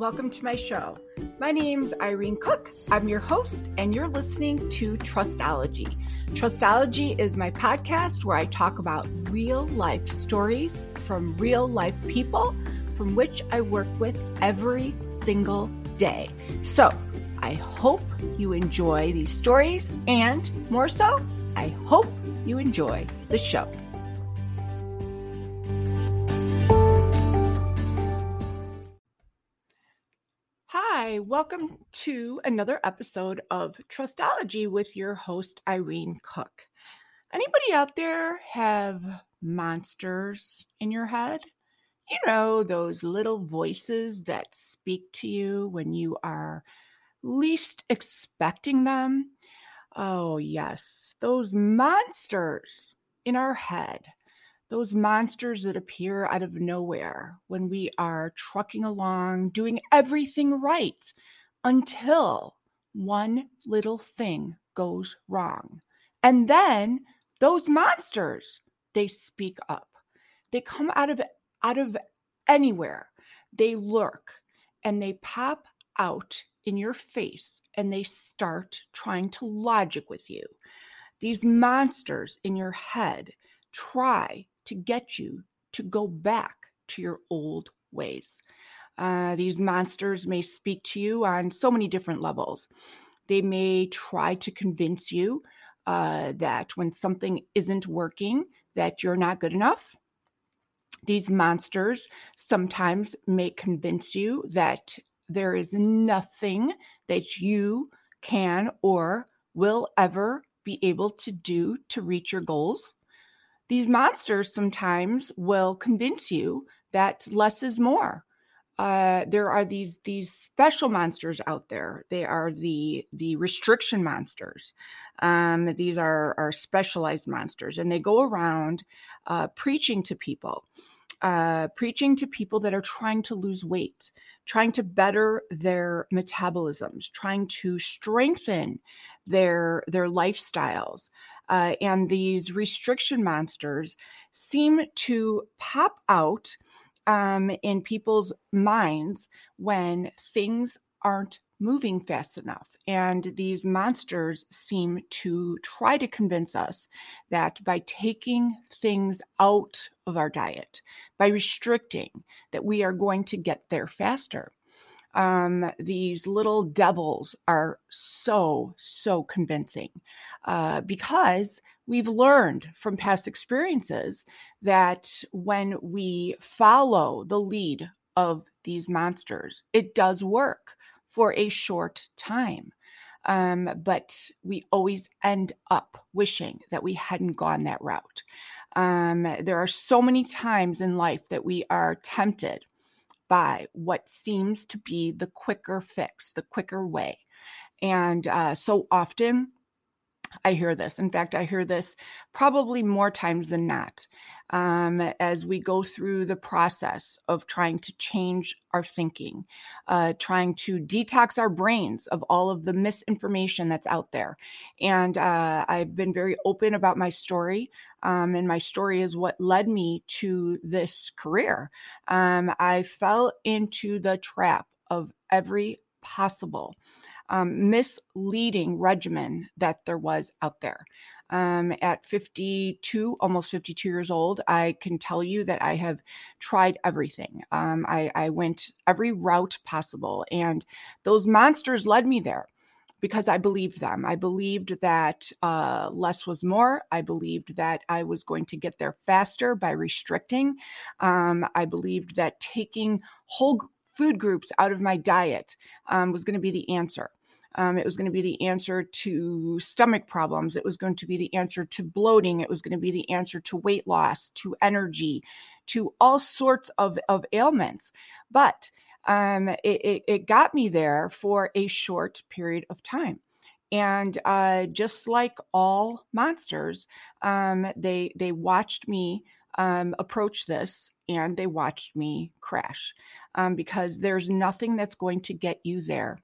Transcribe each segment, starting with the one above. welcome to my show. My name's Irene Cook. I'm your host, and you're listening to Trustology. Trustology is my podcast where I talk about real life stories from real life people from which I work with every single day. So I hope you enjoy these stories, and more so, I hope you enjoy the show. Hi, welcome to another episode of Trustology with your host, Irene Cook. Anybody out there have monsters in your head? You know, those little voices that speak to you when you are least expecting them. Oh, yes, those monsters in our head. Those monsters that appear out of nowhere when we are trucking along, doing everything right until one little thing goes wrong. And then those monsters, they speak up. They come out of anywhere. They lurk and they pop out in your face and they start trying to logic with you. These monsters in your head try to get you to go back to your old ways. These monsters may speak to you on so many different levels. They may try to convince you that when something isn't working, that you're not good enough. These monsters sometimes may convince you that there is nothing that you can or will ever be able to do to reach your goals. These monsters sometimes will convince you that less is more. There are these special monsters out there. They are the restriction monsters. These are specialized monsters, and they go around preaching to people that are trying to lose weight, trying to better their metabolisms, trying to strengthen their lifestyles. And these restriction monsters seem to pop out in people's minds when things aren't moving fast enough. And these monsters seem to try to convince us that by taking things out of our diet, by restricting, that we are going to get there faster. These little devils are so convincing because we've learned from past experiences that when we follow the lead of these monsters, it does work for a short time. But we always end up wishing that we hadn't gone that route. There are so many times in life that we are tempted by what seems to be the quicker fix, the quicker way. And so often I hear this. In fact, I hear this probably more times than not as we go through the process of trying to change our thinking, trying to detox our brains of all of the misinformation that's out there. And I've been very open about my story, and my story is what led me to this career. I fell into the trap of every possible misleading regimen that there was out there. At 52, almost 52 years old, I can tell you that I have tried everything. I went every route possible, and those monsters led me there because I believed them. I believed that less was more. I believed that I was going to get there faster by restricting. I believed that taking whole food groups out of my diet was going to be the answer. It was going to be the answer to stomach problems. It was going to be the answer to bloating. It was going to be the answer to weight loss, to energy, to all sorts of ailments. But it got me there for a short period of time. And just like all monsters, they watched me approach this, and they watched me crash because there's nothing that's going to get you there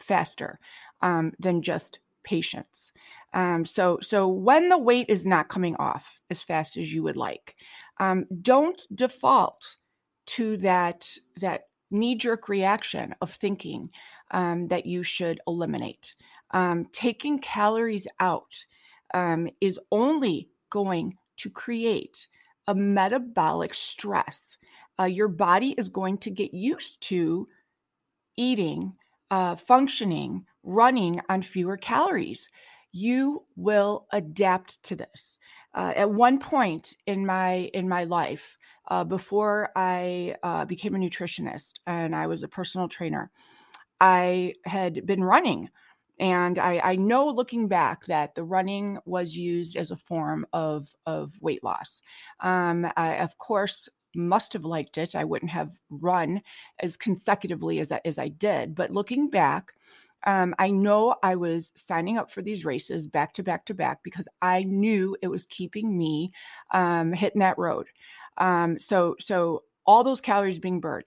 faster than just patience. So when the weight is not coming off as fast as you would like, don't default to that knee-jerk reaction of thinking that you should eliminate. Taking calories out is only going to create a metabolic stress. Your body is going to get used to eating, functioning, running on fewer calories. You will adapt to this. At one point in my life, before I became a nutritionist and I was a personal trainer, I had been running. And I know looking back that the running was used as a form of weight loss. I, of course, must have liked it. I wouldn't have run as consecutively as I did. But looking back, I know I was signing up for these races back to back to back because I knew it was keeping me hitting that road. So all those calories being burned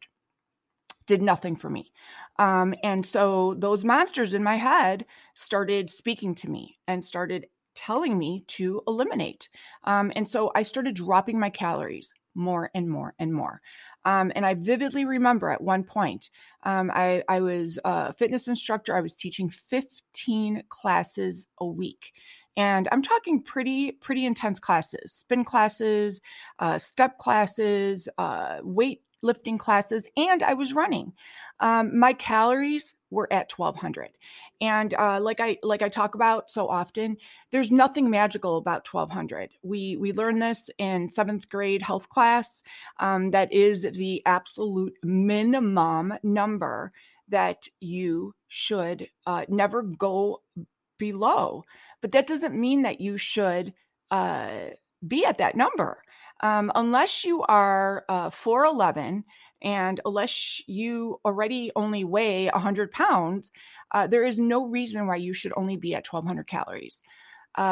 did nothing for me. And so those monsters in my head started speaking to me and started telling me to eliminate. And so I started dropping my calories more and more and more. And I vividly remember at one point, I was a fitness instructor. I was teaching 15 classes a week. And I'm talking pretty intense classes, spin classes, step classes, weightlifting classes, and I was running. My calories were at 1,200. And like I talk about so often, there's nothing magical about 1,200. We learned this in 7th grade health class. That is the absolute minimum number that you should never go below. But that doesn't mean that you should be at that number. Unless you are 4'11", and unless you already only weigh 100 pounds, there is no reason why you should only be at 1,200 calories.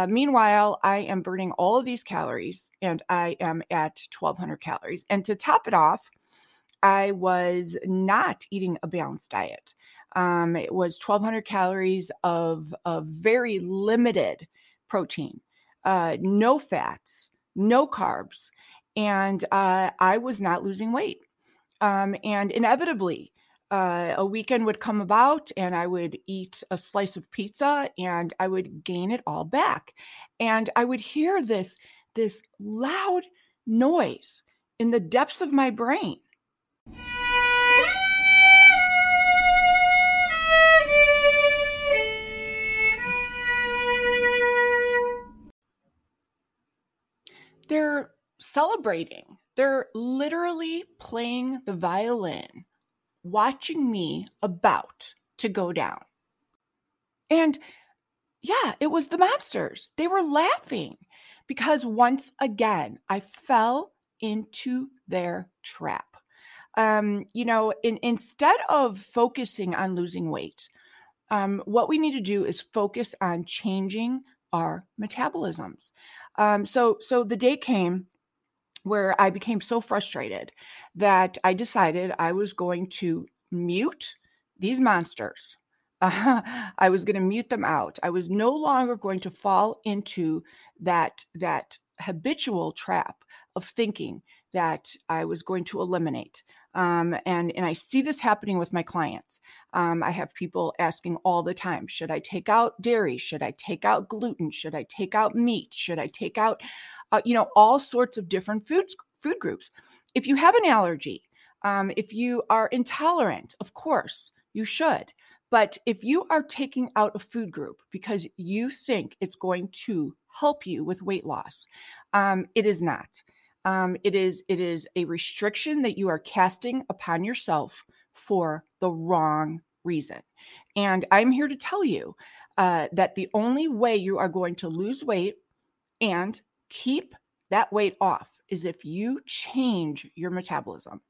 Meanwhile, I am burning all of these calories, and I am at 1,200 calories. And to top it off, I was not eating a balanced diet. It was 1,200 calories of very limited protein, no fats, no carbs, and I was not losing weight. And inevitably, a weekend would come about and I would eat a slice of pizza and I would gain it all back. And I would hear this loud noise in the depths of my brain. They're celebrating. They're literally playing the violin, watching me about to go down. And yeah, it was the monsters. They were laughing because once again, I fell into their trap. Instead of focusing on losing weight, what we need to do is focus on changing our metabolisms. So the day came where I became so frustrated that I decided I was going to mute these monsters. I was going to mute them out. I was no longer going to fall into that habitual trap of thinking that I was going to eliminate. And I see this happening with my clients. I have people asking all the time, should I take out dairy? Should I take out gluten? Should I take out meat? Should I take out, all sorts of different food groups? If you have an allergy, if you are intolerant, of course you should. But if you are taking out a food group because you think it's going to help you with weight loss, it is not. It is a restriction that you are casting upon yourself for the wrong reason. And I'm here to tell you that the only way you are going to lose weight and keep that weight off is if you change your metabolism.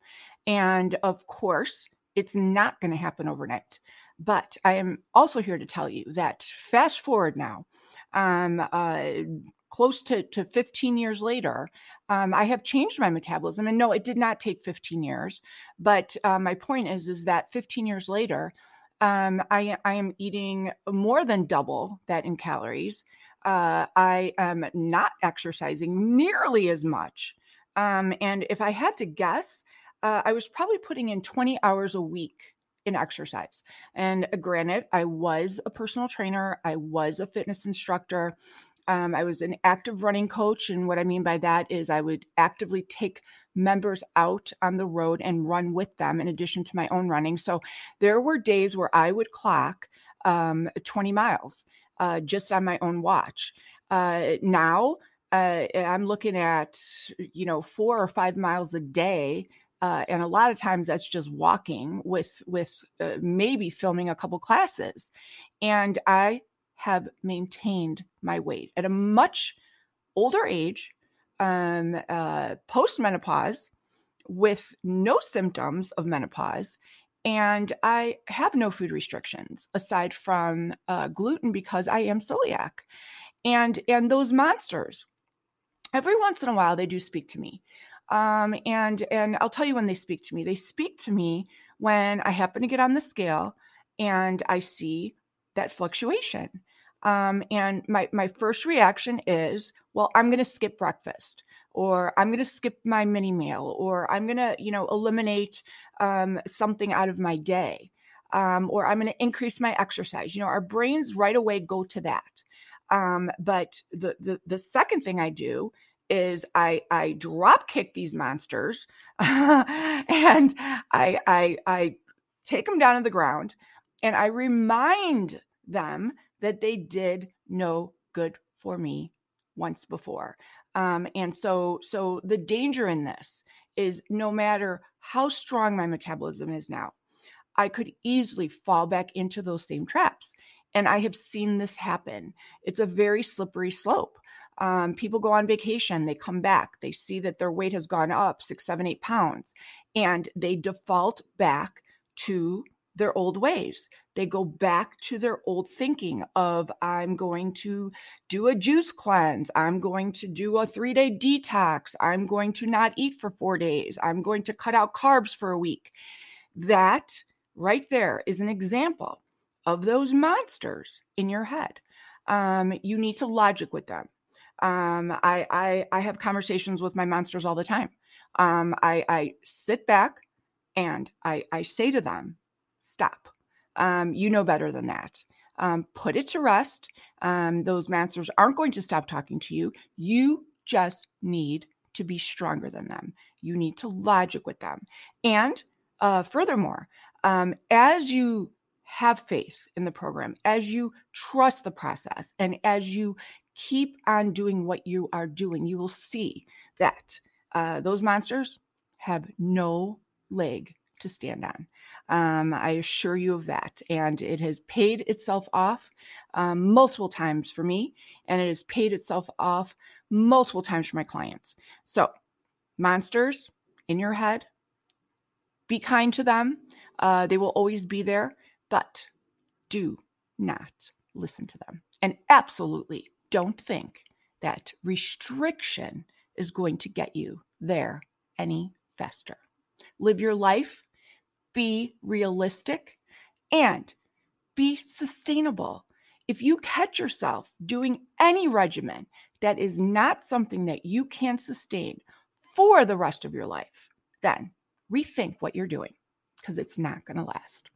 And of course, it's not going to happen overnight. But I am also here to tell you that fast forward now, close to 15 years later, I have changed my metabolism. And no, it did not take 15 years. But my point is that 15 years later, I am eating more than double that in calories. I am not exercising nearly as much. And if I had to guess, I was probably putting in 20 hours a week in exercise. And granted, I was a personal trainer. I was a fitness instructor. I was an active running coach. And what I mean by that is I would actively take members out on the road and run with them in addition to my own running. So there were days where I would clock 20 miles just on my own watch. Now I'm looking at, 4 or 5 miles a day. And a lot of times that's just walking with maybe filming a couple classes. And I have maintained my weight at a much older age, post-menopause, with no symptoms of menopause. And I have no food restrictions aside from gluten because I am celiac. And those monsters, every once in a while, they do speak to me. And I'll tell you when they speak to me. They speak to me when I happen to get on the scale and I see that fluctuation. And my first reaction is, well, I'm going to skip breakfast, or I'm going to skip my mini meal, or I'm going to, eliminate something out of my day, or I'm going to increase my exercise. Our brains right away go to that. But the second thing I do is I drop kick these monsters and I take them down to the ground, and I remind them that they did no good for me once before. And so the danger in this is no matter how strong my metabolism is now, I could easily fall back into those same traps. And I have seen this happen. It's a very slippery slope. People go on vacation, they come back, they see that their weight has gone up 6, 7, 8 pounds, and they default back to their old ways. They go back to their old thinking of, I'm going to do a juice cleanse. I'm going to do a 3-day detox. I'm going to not eat for 4 days. I'm going to cut out carbs for a week. That right there is an example of those monsters in your head. You need to logic with them. I have conversations with my monsters all the time. I sit back and I say to them, stop. You know better than that. Put it to rest. Those monsters aren't going to stop talking to you. You just need to be stronger than them. You need to logic with them. And furthermore, as you have faith in the program, as you trust the process, and as you keep on doing what you are doing, you will see that those monsters have no leg to stand on. I assure you of that. And it has paid itself off multiple times for me, and it has paid itself off multiple times for my clients. So, monsters in your head, be kind to them. They will always be there, but do not listen to them. And absolutely don't think that restriction is going to get you there any faster. Live your life, be realistic, and be sustainable. If you catch yourself doing any regimen that is not something that you can sustain for the rest of your life, then rethink what you're doing, because it's not going to last.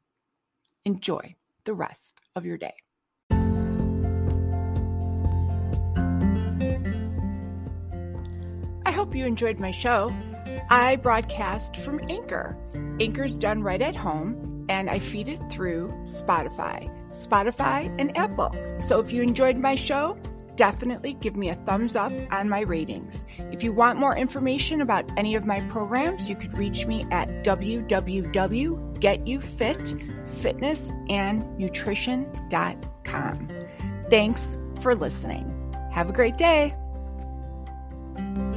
Enjoy the rest of your day. I hope you enjoyed my show. I broadcast from Anchor. Anchor's done right at home, and I feed it through Spotify, and Apple. So if you enjoyed my show, definitely give me a thumbs up on my ratings. If you want more information about any of my programs, you could reach me at www.getyufitfitnessandnutrition.com. Thanks for listening. Have a great day.